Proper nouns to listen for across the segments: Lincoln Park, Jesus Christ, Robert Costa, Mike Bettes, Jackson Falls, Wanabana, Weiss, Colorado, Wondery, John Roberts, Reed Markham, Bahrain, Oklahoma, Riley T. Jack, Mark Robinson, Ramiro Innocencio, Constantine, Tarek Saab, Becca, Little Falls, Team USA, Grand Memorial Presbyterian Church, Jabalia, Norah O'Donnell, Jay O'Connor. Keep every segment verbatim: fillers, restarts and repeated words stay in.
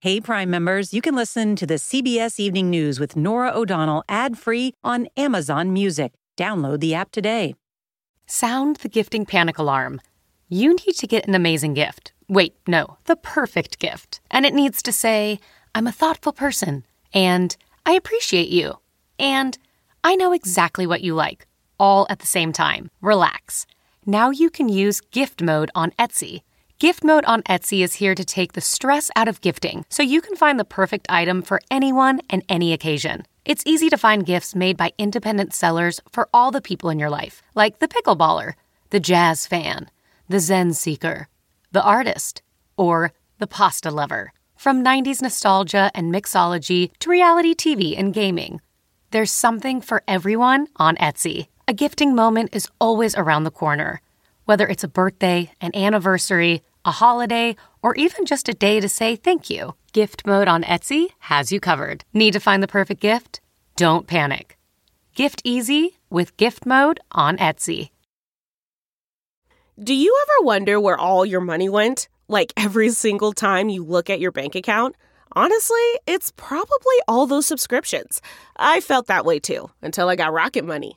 Hey, Prime members, you can listen to the C B S Evening News with Norah O'Donnell ad-free on Amazon Music. Download the app today. Sound the gifting panic alarm. You need to get an amazing gift. Wait, no, the perfect gift. And it needs to say, I'm a thoughtful person, and I appreciate you, and I know exactly what you like, all at the same time. Relax. Now you can use gift mode on Etsy. Gift Mode on Etsy is here to take the stress out of gifting so you can find the perfect item for anyone and any occasion. It's easy to find gifts made by independent sellers for all the people in your life, like the pickleballer, the jazz fan, the zen seeker, the artist, or the pasta lover. From nineties nostalgia and mixology to reality T V and gaming, there's something for everyone on Etsy. A gifting moment is always around the corner. Whether it's a birthday, an anniversary, a holiday, or even just a day to say thank you, Gift Mode on Etsy has you covered. Need to find the perfect gift? Don't panic. Gift easy with Gift Mode on Etsy. Do you ever wonder where all your money went? Like every single time you look at your bank account? Honestly, it's probably all those subscriptions. I felt that way too until I got Rocket Money.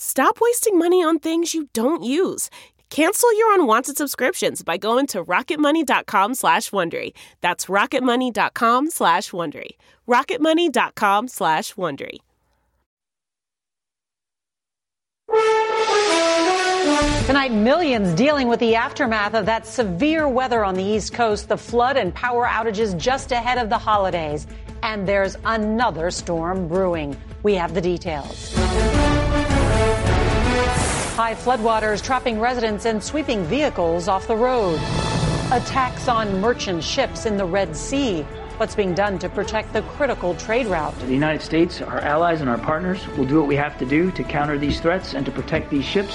Stop wasting money on things you don't use. Cancel your unwanted subscriptions by going to rocketmoney.com slash Wondery. That's rocketmoney.com slash Wondery. rocketmoney.com slash Wondery. Tonight, millions dealing with the aftermath of that severe weather on the East Coast, the flood and power outages just ahead of the holidays. And there's another storm brewing. We have the details. High floodwaters trapping residents and sweeping vehicles off the road. Attacks on merchant ships in the Red Sea. What's being done to protect the critical trade route? The United States, our allies and our partners will do what we have to do to counter these threats and to protect these ships.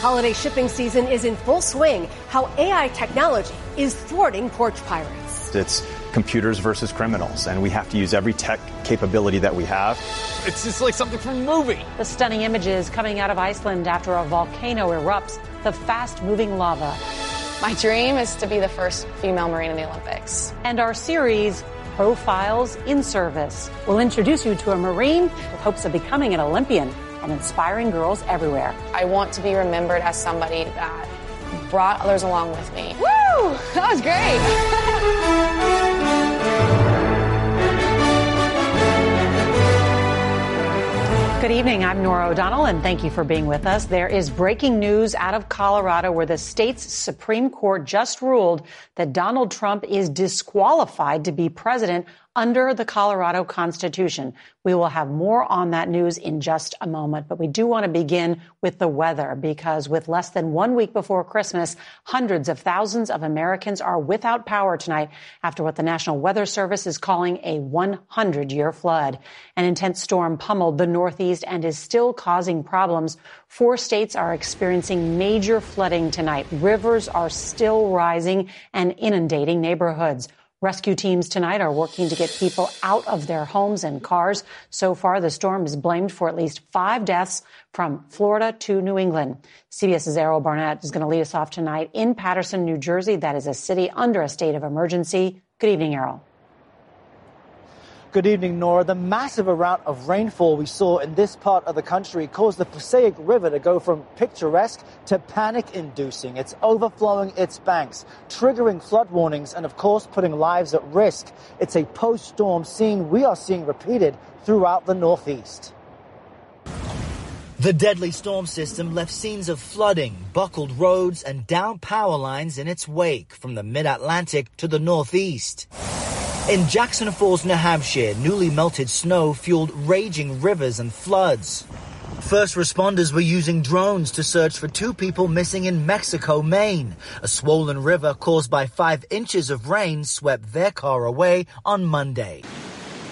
Holiday shipping season is in full swing. How A I technology is thwarting porch pirates. It's computers versus criminals, and we have to use every tech capability that we have. It's just like something from a movie. The stunning images coming out of Iceland after a volcano erupts, the fast-moving lava. My dream is to be the first female Marine in the Olympics. And our series, Profiles in Service, will introduce you to a Marine with hopes of becoming an Olympian and inspiring girls everywhere. I want to be remembered as somebody that brought others along with me. Woo! That was great! Good evening. I'm Norah O'Donnell, and thank you for being with us. There is breaking news out of Colorado, where the state's Supreme Court just ruled that Donald Trump is disqualified to be president under the Colorado Constitution. We will have more on that news in just a moment, but we do want to begin with the weather, because with less than one week before Christmas, hundreds of thousands of Americans are without power tonight after what the National Weather Service is calling a one hundred year flood. An intense storm pummeled the Northeast and is still causing problems. Four states are experiencing major flooding tonight. Rivers are still rising and inundating neighborhoods. Rescue teams tonight are working to get people out of their homes and cars. So far, the storm is blamed for at least five deaths from Florida to New England. CBS's Errol Barnett is going to lead us off tonight in Paterson, New Jersey. That is a city under a state of emergency. Good evening, Errol. Good evening, Nora. The massive amount of rainfall we saw in this part of the country caused the Passaic River to go from picturesque to panic-inducing. It's overflowing its banks, triggering flood warnings, and, of course, putting lives at risk. It's a post-storm scene we are seeing repeated throughout the Northeast. The deadly storm system left scenes of flooding, buckled roads, and downed power lines in its wake from the mid-Atlantic to the Northeast. In Jackson Falls, New Hampshire, newly melted snow fueled raging rivers and floods. First responders were using drones to search for two people missing in Mexico, Maine. A swollen river caused by five inches of rain swept their car away on Monday.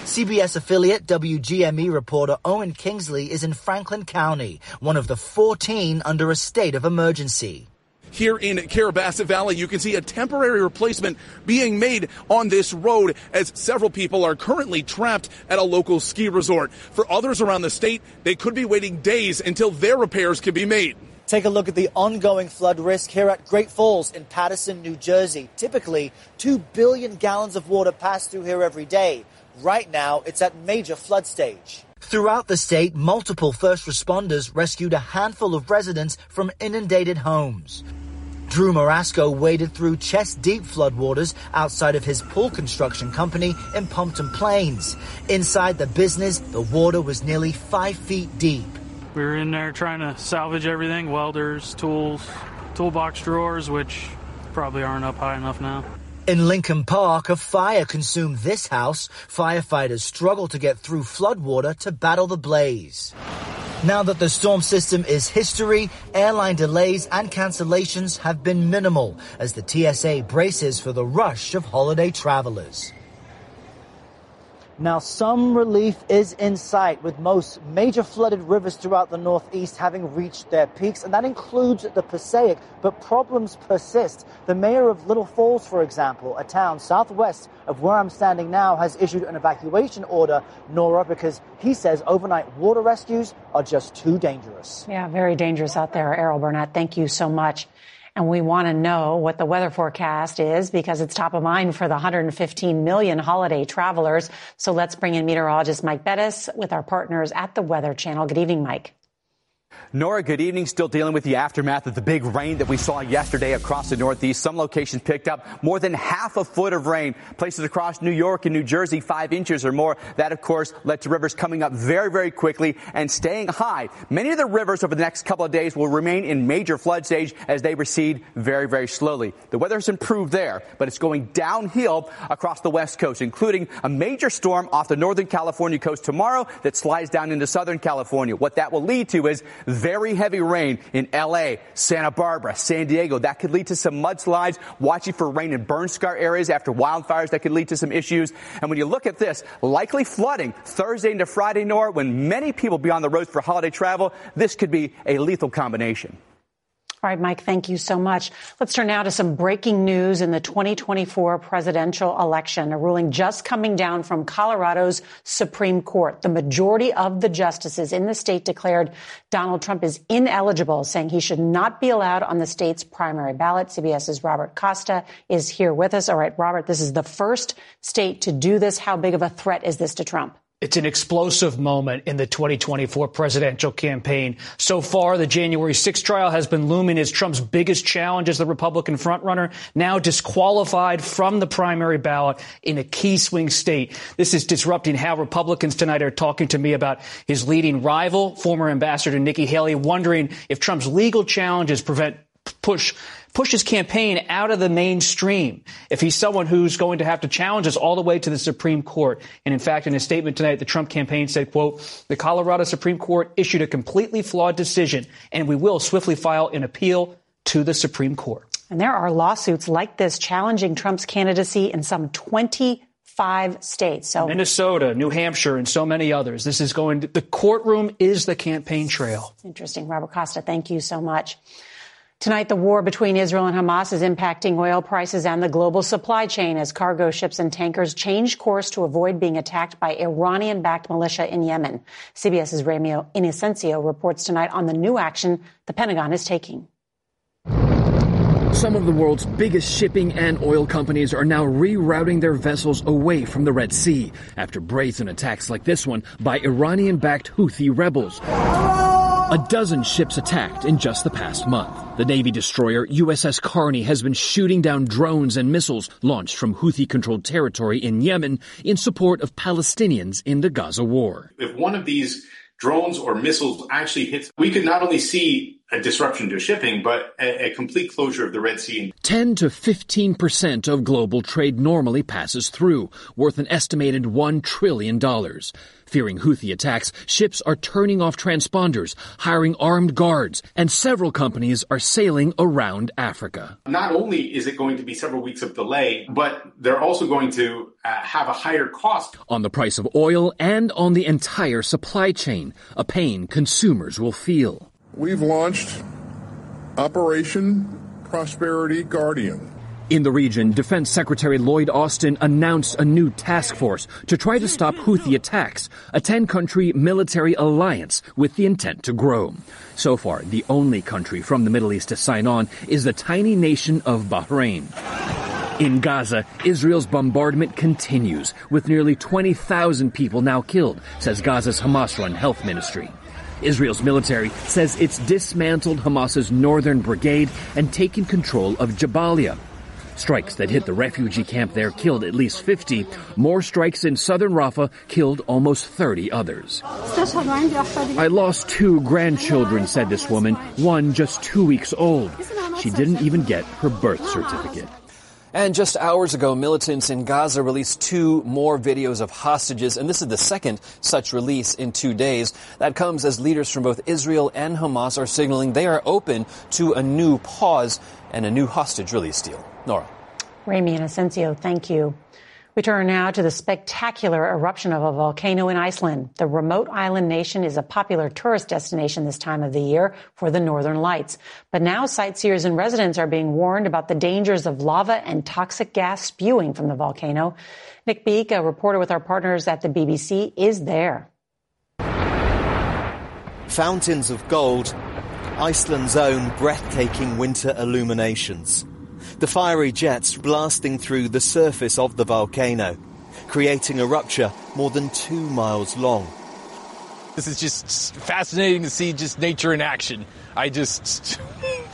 C B S affiliate W G M E reporter Owen Kingsley is in Franklin County, one of the fourteen under a state of emergency. Here in Carrabassett Valley, you can see a temporary replacement being made on this road as several people are currently trapped at a local ski resort. For others around the state, they could be waiting days until their repairs can be made. Take a look at the ongoing flood risk here at Great Falls in Paterson, New Jersey. Typically, two billion gallons of water pass through here every day. Right now, it's at major flood stage. Throughout the state, multiple first responders rescued a handful of residents from inundated homes. Drew Marasco waded through chest-deep floodwaters outside of his pool construction company in Pompton Plains. Inside the business, the water was nearly five feet deep. We were in there trying to salvage everything, welders, tools, toolbox drawers, which probably aren't up high enough now. In Lincoln Park, a fire consumed this house. Firefighters struggled to get through floodwater to battle the blaze. Now that the storm system is history, airline delays and cancellations have been minimal as the T S A braces for the rush of holiday travelers. Now, some relief is in sight, with most major flooded rivers throughout the Northeast having reached their peaks, and that includes the Passaic, but problems persist. The mayor of Little Falls, for example, a town southwest of where I'm standing now, has issued an evacuation order, Nora, because he says overnight water rescues are just too dangerous. Yeah, very dangerous out there, Errol Burnett. Thank you so much. And we want to know what the weather forecast is because it's top of mind for the one hundred fifteen million holiday travelers. So let's bring in meteorologist Mike Bettes with our partners at the Weather Channel. Good evening, Mike. Nora, good evening. Still dealing with the aftermath of the big rain that we saw yesterday across the Northeast. Some locations picked up more than half a foot of rain. Places across New York and New Jersey, five inches or more. That, of course, led to rivers coming up very, very quickly and staying high. Many of the rivers over the next couple of days will remain in major flood stage as they recede very, very slowly. The weather has improved there, but it's going downhill across the West Coast, including a major storm off the Northern California coast tomorrow that slides down into Southern California. What that will lead to is very heavy rain in L A, Santa Barbara, San Diego. That could lead to some mudslides. Watching for rain in burn scar areas after wildfires. That could lead to some issues. And when you look at this, likely flooding Thursday into Friday, Nora, when many people be on the roads for holiday travel, this could be a lethal combination. All right, Mike, thank you so much. Let's turn now to some breaking news in the twenty twenty-four presidential election, a ruling just coming down from Colorado's Supreme Court. The majority of the justices in the state declared Donald Trump is ineligible, saying he should not be allowed on the state's primary ballot. CBS's Robert Costa is here with us. All right, Robert, this is the first state to do this. How big of a threat is this to Trump? It's an explosive moment in the twenty twenty-four presidential campaign. So far, the January sixth trial has been looming as Trump's biggest challenge as the Republican frontrunner, now disqualified from the primary ballot in a key swing state. This is disrupting how Republicans tonight are talking to me about his leading rival, former Ambassador Nikki Haley, wondering if Trump's legal challenges prevent push push his campaign out of the mainstream, if he's someone who's going to have to challenge us all the way to the Supreme Court. And in fact, in a statement tonight, the Trump campaign said, quote, the Colorado Supreme Court issued a completely flawed decision, and we will swiftly file an appeal to the Supreme Court. And there are lawsuits like this challenging Trump's candidacy in some twenty-five states. So Minnesota, New Hampshire, and so many others. This is going to, the courtroom is the campaign trail. Interesting. Robert Costa, thank you so much. Tonight, the war between Israel and Hamas is impacting oil prices and the global supply chain as cargo ships and tankers change course to avoid being attacked by Iranian-backed militia in Yemen. CBS's Ramiro Innocencio reports tonight on the new action the Pentagon is taking. Some of the world's biggest shipping and oil companies are now rerouting their vessels away from the Red Sea after brazen attacks like this one by Iranian-backed Houthi rebels. A dozen ships attacked in just the past month. The Navy destroyer U S S Carney has been shooting down drones and missiles launched from Houthi-controlled territory in Yemen in support of Palestinians in the Gaza war. If one of these drones or missiles actually hits, we could not only see a disruption to shipping, but a, a complete closure of the Red Sea. ten to fifteen percent of global trade normally passes through, worth an estimated one trillion dollars. Fearing Houthi attacks, ships are turning off transponders, hiring armed guards, and several companies are sailing around Africa. Not only is it going to be several weeks of delay, but they're also going to uh, have a higher cost on the price of oil and on the entire supply chain, a pain consumers will feel. We've launched Operation Prosperity Guardian. In the region, Defense Secretary Lloyd Austin announced a new task force to try to stop Houthi attacks, a ten-country military alliance with the intent to grow. So far, the only country from the Middle East to sign on is the tiny nation of Bahrain. In Gaza, Israel's bombardment continues, with nearly twenty thousand people now killed, says Gaza's Hamas-run health ministry. Israel's military says it's dismantled Hamas's northern brigade and taken control of Jabalia. Strikes that hit the refugee camp there killed at least fifty. More strikes in southern Rafah killed almost thirty others. I lost two grandchildren, said this woman, one just two weeks old. She didn't even get her birth certificate. And just hours ago, militants in Gaza released two more videos of hostages, and this is the second such release in two days. That comes as leaders from both Israel and Hamas are signaling they are open to a new pause and a new hostage release deal. Norah. Ramiro Innocencio, thank you. We turn now to the spectacular eruption of a volcano in Iceland. The remote island nation is a popular tourist destination this time of the year for the northern lights. But now sightseers and residents are being warned about the dangers of lava and toxic gas spewing from the volcano. Nick Beek, a reporter with our partners at the B B C, is there. Fountains of gold, Iceland's own breathtaking winter illuminations. The fiery jets blasting through the surface of the volcano, creating a rupture more than two miles long. This is just fascinating to see just nature in action. I just...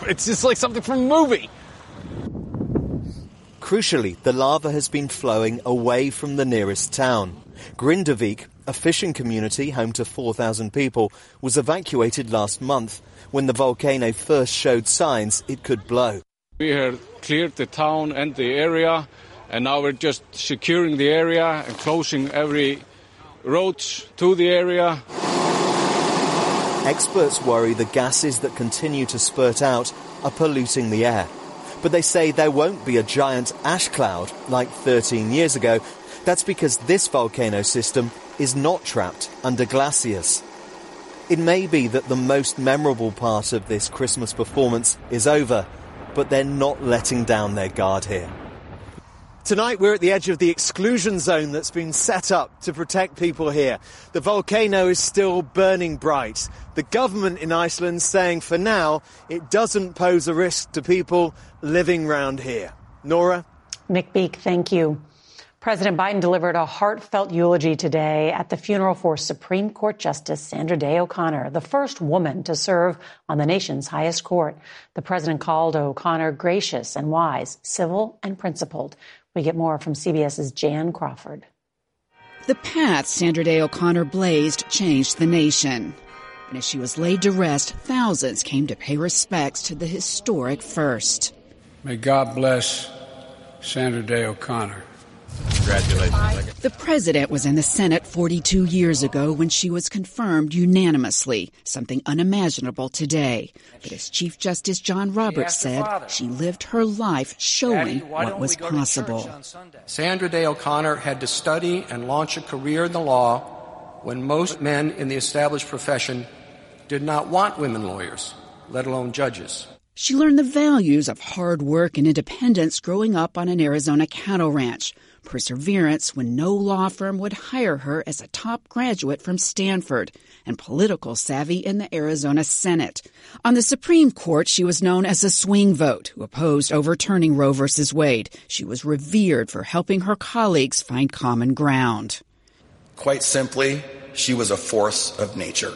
it's just like something from a movie. Crucially, the lava has been flowing away from the nearest town. Grindavik, a fishing community home to four thousand people, was evacuated last month when the volcano first showed signs it could blow. We have cleared the town and the area, and now we're just securing the area and closing every road to the area. Experts worry the gases that continue to spurt out are polluting the air. But they say there won't be a giant ash cloud like thirteen years ago. That's because this volcano system is not trapped under glaciers. It may be that the most memorable part of this Christmas performance is over, but they're not letting down their guard here. Tonight we're at the edge of the exclusion zone that's been set up to protect people here. The volcano is still burning bright. The government in Iceland saying for now it doesn't pose a risk to people living round here. Nora? Nick Beek, thank you. President Biden delivered a heartfelt eulogy today at the funeral for Supreme Court Justice Sandra Day O'Connor, the first woman to serve on the nation's highest court. The president called O'Connor gracious and wise, civil and principled. We get more from C B S's Jan Crawford. The path Sandra Day O'Connor blazed changed the nation. And as she was laid to rest, thousands came to pay respects to the historic first. May God bless Sandra Day O'Connor. Congratulations. The president was in the Senate forty-two years ago when she was confirmed unanimously, something unimaginable today. But as Chief Justice John Roberts said, she lived her life showing what was possible. Sandra Day O'Connor had to study and launch a career in the law when most men in the established profession did not want women lawyers, let alone judges. She learned the values of hard work and independence growing up on an Arizona cattle ranch. Perseverance when no law firm would hire her as a top graduate from Stanford, and political savvy in the Arizona Senate. On the Supreme Court, she was known as a swing vote who opposed overturning Roe versus Wade. She was revered for helping her colleagues find common ground. Quite simply, she was a force of nature.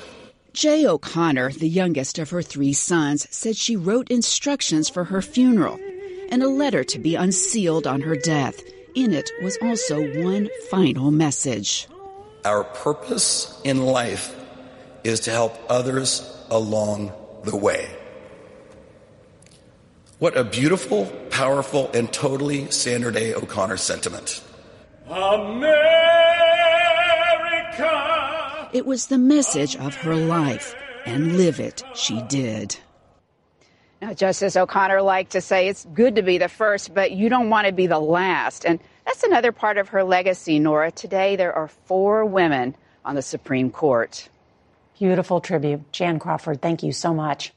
Jay O'Connor, the youngest of her three sons, said she wrote instructions for her funeral and a letter to be unsealed on her death. In it was also one final message. Our purpose in life is to help others along the way. What a beautiful, powerful, and totally Sandra Day O'Connor sentiment. America! It was the message of her life, and live it she did. Now, Justice O'Connor liked to say it's good to be the first, but you don't want to be the last. And that's another part of her legacy, Norah. Today, there are four women on the Supreme Court. Beautiful tribute. Jan Crawford, thank you so much.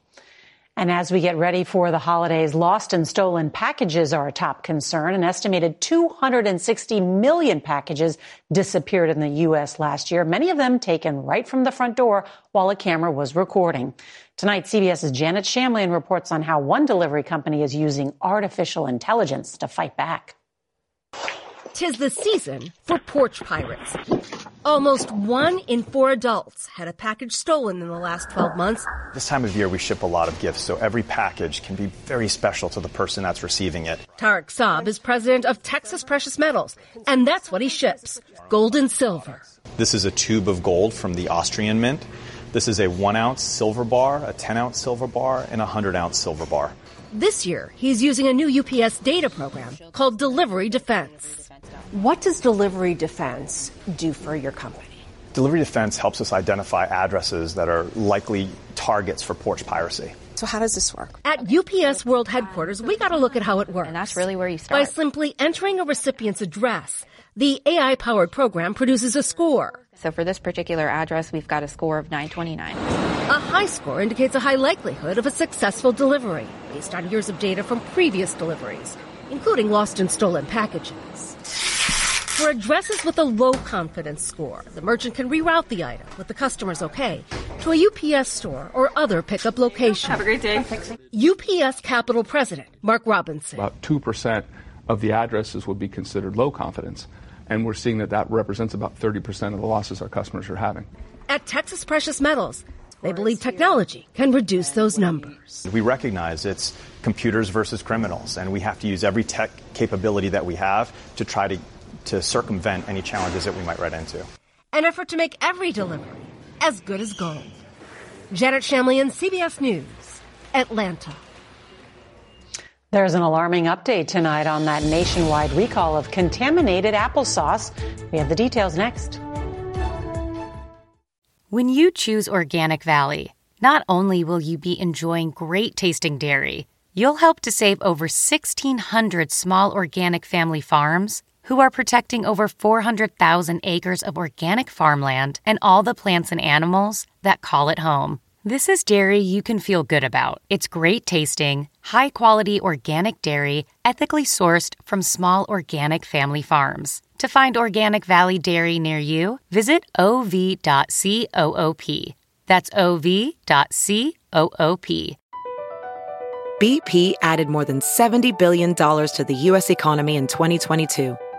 And as we get ready for the holidays, lost and stolen packages are a top concern. An estimated two hundred sixty million packages disappeared in the U S last year, many of them taken right from the front door while a camera was recording. Tonight, C B S's Janet Shamlian reports on how one delivery company is using artificial intelligence to fight back. 'Tis the season for porch pirates. Almost one in four adults had a package stolen in the last twelve months. This time of year, we ship a lot of gifts, so every package can be very special to the person that's receiving it. Tarek Saab is president of Texas Precious Metals, and that's what he ships, gold and silver. This is a tube of gold from the Austrian mint. This is a one-ounce silver bar, a ten-ounce silver bar, and a hundred-ounce silver bar. This year, he's using a new U P S data program called Delivery Defense. What does Delivery Defense do for your company? Delivery Defense helps us identify addresses that are likely targets for porch piracy. So how does this work? At U P S World Headquarters, we got to look at how it works. And that's really where you start. By simply entering a recipient's address, the A I-powered program produces a score. So for this particular address, we've got a score of nine twenty-nine. A high score indicates a high likelihood of a successful delivery based on years of data from previous deliveries, including lost and stolen packages. For addresses with a low confidence score, the merchant can reroute the item, with the customer's okay, to a U P S store or other pickup location. Have a great day. U P S Capital President Mark Robinson. About two percent of the addresses would be considered low confidence, and we're seeing that that represents about thirty percent of the losses our customers are having. At Texas Precious Metals, they believe technology can reduce those numbers. We recognize it's computers versus criminals, and we have to use every tech capability that we have to try to to circumvent any challenges that we might run into. An effort to make every delivery as good as gold. Janet Shamlian, C B S News, Atlanta. There's an alarming update tonight on that nationwide recall of contaminated applesauce. We have the details next. When you choose Organic Valley, not only will you be enjoying great tasting dairy, you'll help to save over sixteen hundred small organic family farms who are protecting over four hundred thousand acres of organic farmland and all the plants and animals that call it home. This is dairy you can feel good about. It's great tasting, high-quality organic dairy, ethically sourced from small organic family farms. To find Organic Valley Dairy near you, visit O V dot coop. That's O V dot coop. B P added more than seventy billion dollars to the U S economy in twenty twenty-two.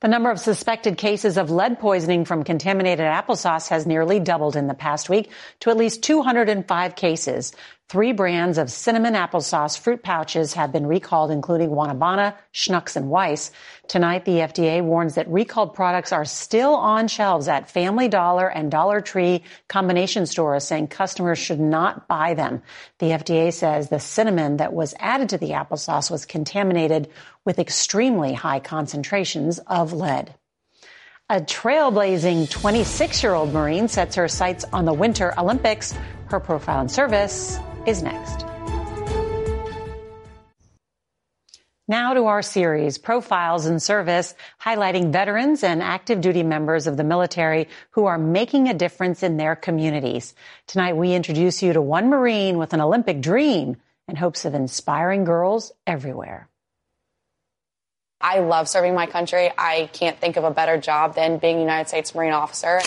The number of suspected cases of lead poisoning from contaminated applesauce has nearly doubled in the past week to at least two hundred five cases. Three brands of cinnamon applesauce fruit pouches have been recalled, including Wanabana, Schnucks, and Weiss. Tonight, the F D A warns that recalled products are still on shelves at Family Dollar and Dollar Tree combination stores, saying customers should not buy them. The F D A says the cinnamon that was added to the applesauce was contaminated with extremely high concentrations of lead. A trailblazing twenty-six-year-old Marine sets her sights on the Winter Olympics. Her profile and service is next. Now to our series, Profiles in Service, highlighting veterans and active duty members of the military who are making a difference in their communities. Tonight, we introduce you to one Marine with an Olympic dream and hopes of inspiring girls everywhere. I love serving my country. I can't think of a better job than being a United States Marine officer.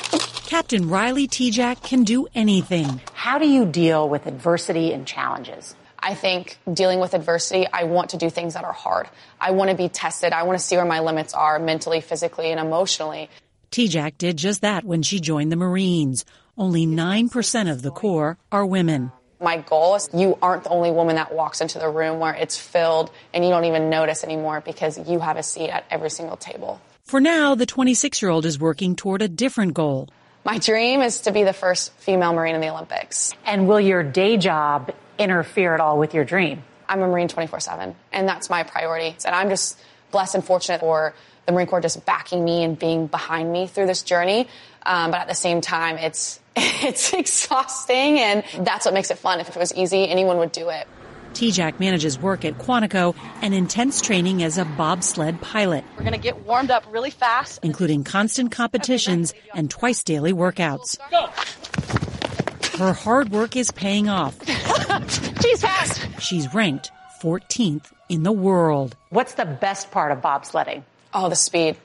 Captain Riley T. Jack can do anything. How do you deal with adversity and challenges? I think dealing with adversity, I want to do things that are hard. I want to be tested. I want to see where my limits are mentally, physically, and emotionally. T. Jack did just that when she joined the Marines. Only nine percent of the Corps are women. My goal is you aren't the only woman that walks into the room where it's filled and you don't even notice anymore because you have a seat at every single table. For now, the twenty-six-year-old is working toward a different goal. My dream is to be the first female Marine in the Olympics. And will your day job interfere at all with your dream? I'm a Marine twenty-four seven, and that's my priority. And I'm just blessed and fortunate for the Marine Corps just backing me and being behind me through this journey. Um, but at the same time, it's it's exhausting, and that's what makes it fun. If it was easy, anyone would do it. T. Jack manages work at Quantico and intense training as a bobsled pilot. We're going to get warmed up really fast, including constant competitions and twice daily workouts. Go. Her hard work is paying off. She's fast. She's ranked fourteenth in the world. What's the best part of bobsledding? Oh, the speed.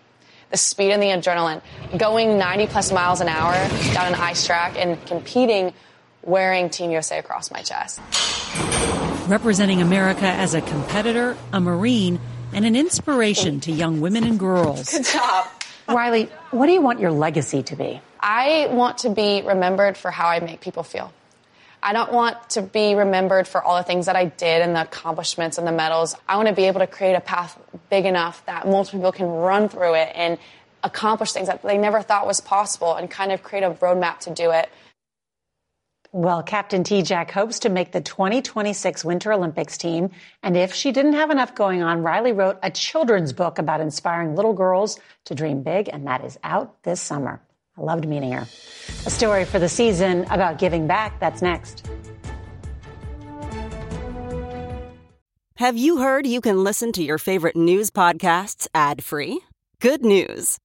The speed and the adrenaline. Going ninety plus miles an hour down an ice track and competing wearing Team U S A across my chest. Representing America as a competitor, a Marine, and an inspiration to young women and girls. Good job. Riley, what do you want your legacy to be? I want to be remembered for how I make people feel. I don't want to be remembered for all the things that I did and the accomplishments and the medals. I want to be able to create a path big enough that multiple people can run through it and accomplish things that they never thought was possible and kind of create a roadmap to do it. Well, Captain T. Jack hopes to make the twenty twenty-six Winter Olympics team. And if she didn't have enough going on, Riley wrote a children's book about inspiring little girls to dream big, and that is out this summer. I loved meeting her. A story for the season about giving back. That's next. Have you heard you can listen to your favorite news podcasts ad-free? Good news.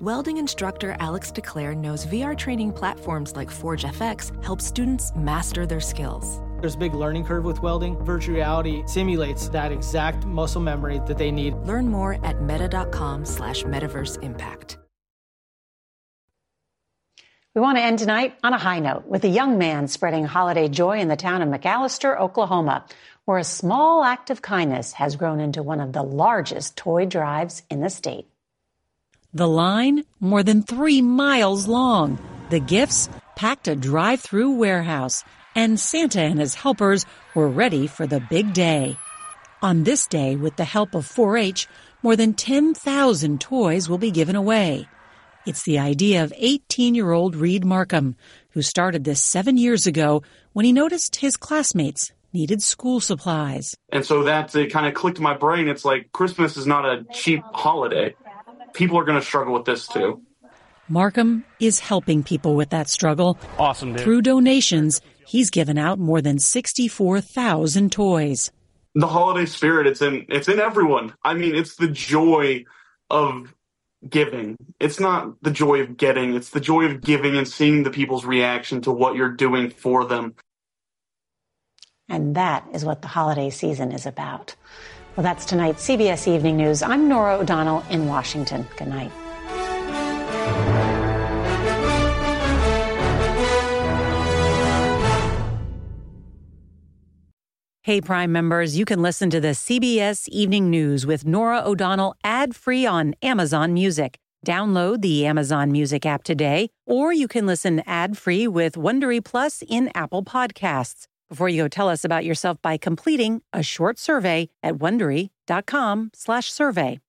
Welding instructor Alex DeClaire knows V R training platforms like ForgeFX help students master their skills. There's a big learning curve with welding. Virtual reality simulates that exact muscle memory that they need. Learn more at meta.com slash metaverse impact. We want to end tonight on a high note with a young man spreading holiday joy in the town of McAlester, Oklahoma, where a small act of kindness has grown into one of the largest toy drives in the state. The line, more than three miles long. The gifts packed a drive-through warehouse, and Santa and his helpers were ready for the big day. On this day, with the help of four H, more than ten thousand toys will be given away. It's the idea of eighteen-year-old Reed Markham, who started this seven years ago when he noticed his classmates needed school supplies. And so that it kind of clicked in my brain. It's like Christmas is not a cheap holiday. People are going to struggle with this, too. Markham is helping people with that struggle. Awesome, dude. Through donations, he's given out more than sixty-four thousand toys. The holiday spirit, it's in it's in everyone. I mean, it's the joy of giving. It's not the joy of getting. It's the joy of giving and seeing the people's reaction to what you're doing for them. And that is what the holiday season is about. Well, that's tonight's C B S Evening News. I'm Norah O'Donnell in Washington. Good night. Hey, Prime members, you can listen to the C B S Evening News with Norah O'Donnell ad-free on Amazon Music. Download the Amazon Music app today, or you can listen ad-free with Wondery Plus in Apple Podcasts. Before you go, tell us about yourself by completing a short survey at Wondery.com slash survey.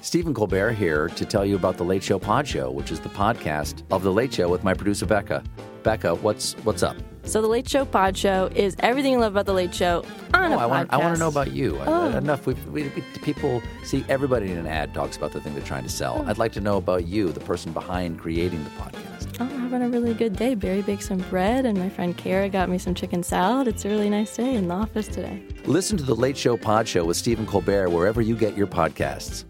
Stephen Colbert here to tell you about the Late Show Pod Show, which is the podcast of The Late Show with my producer, Becca. Becca, what's what's up? So The Late Show Pod Show is everything you love about The Late Show on oh, a I podcast. Want, I want to know about you. Oh. I, enough. We've, we, we, people see everybody in an ad talks about the thing they're trying to sell. Oh. I'd like to know about you, the person behind creating the podcast. I'm having a really good day. Barry baked some bread, and my friend Kara got me some chicken salad. It's a really nice day in the office today. Listen to The Late Show Pod Show with Stephen Colbert wherever you get your podcasts.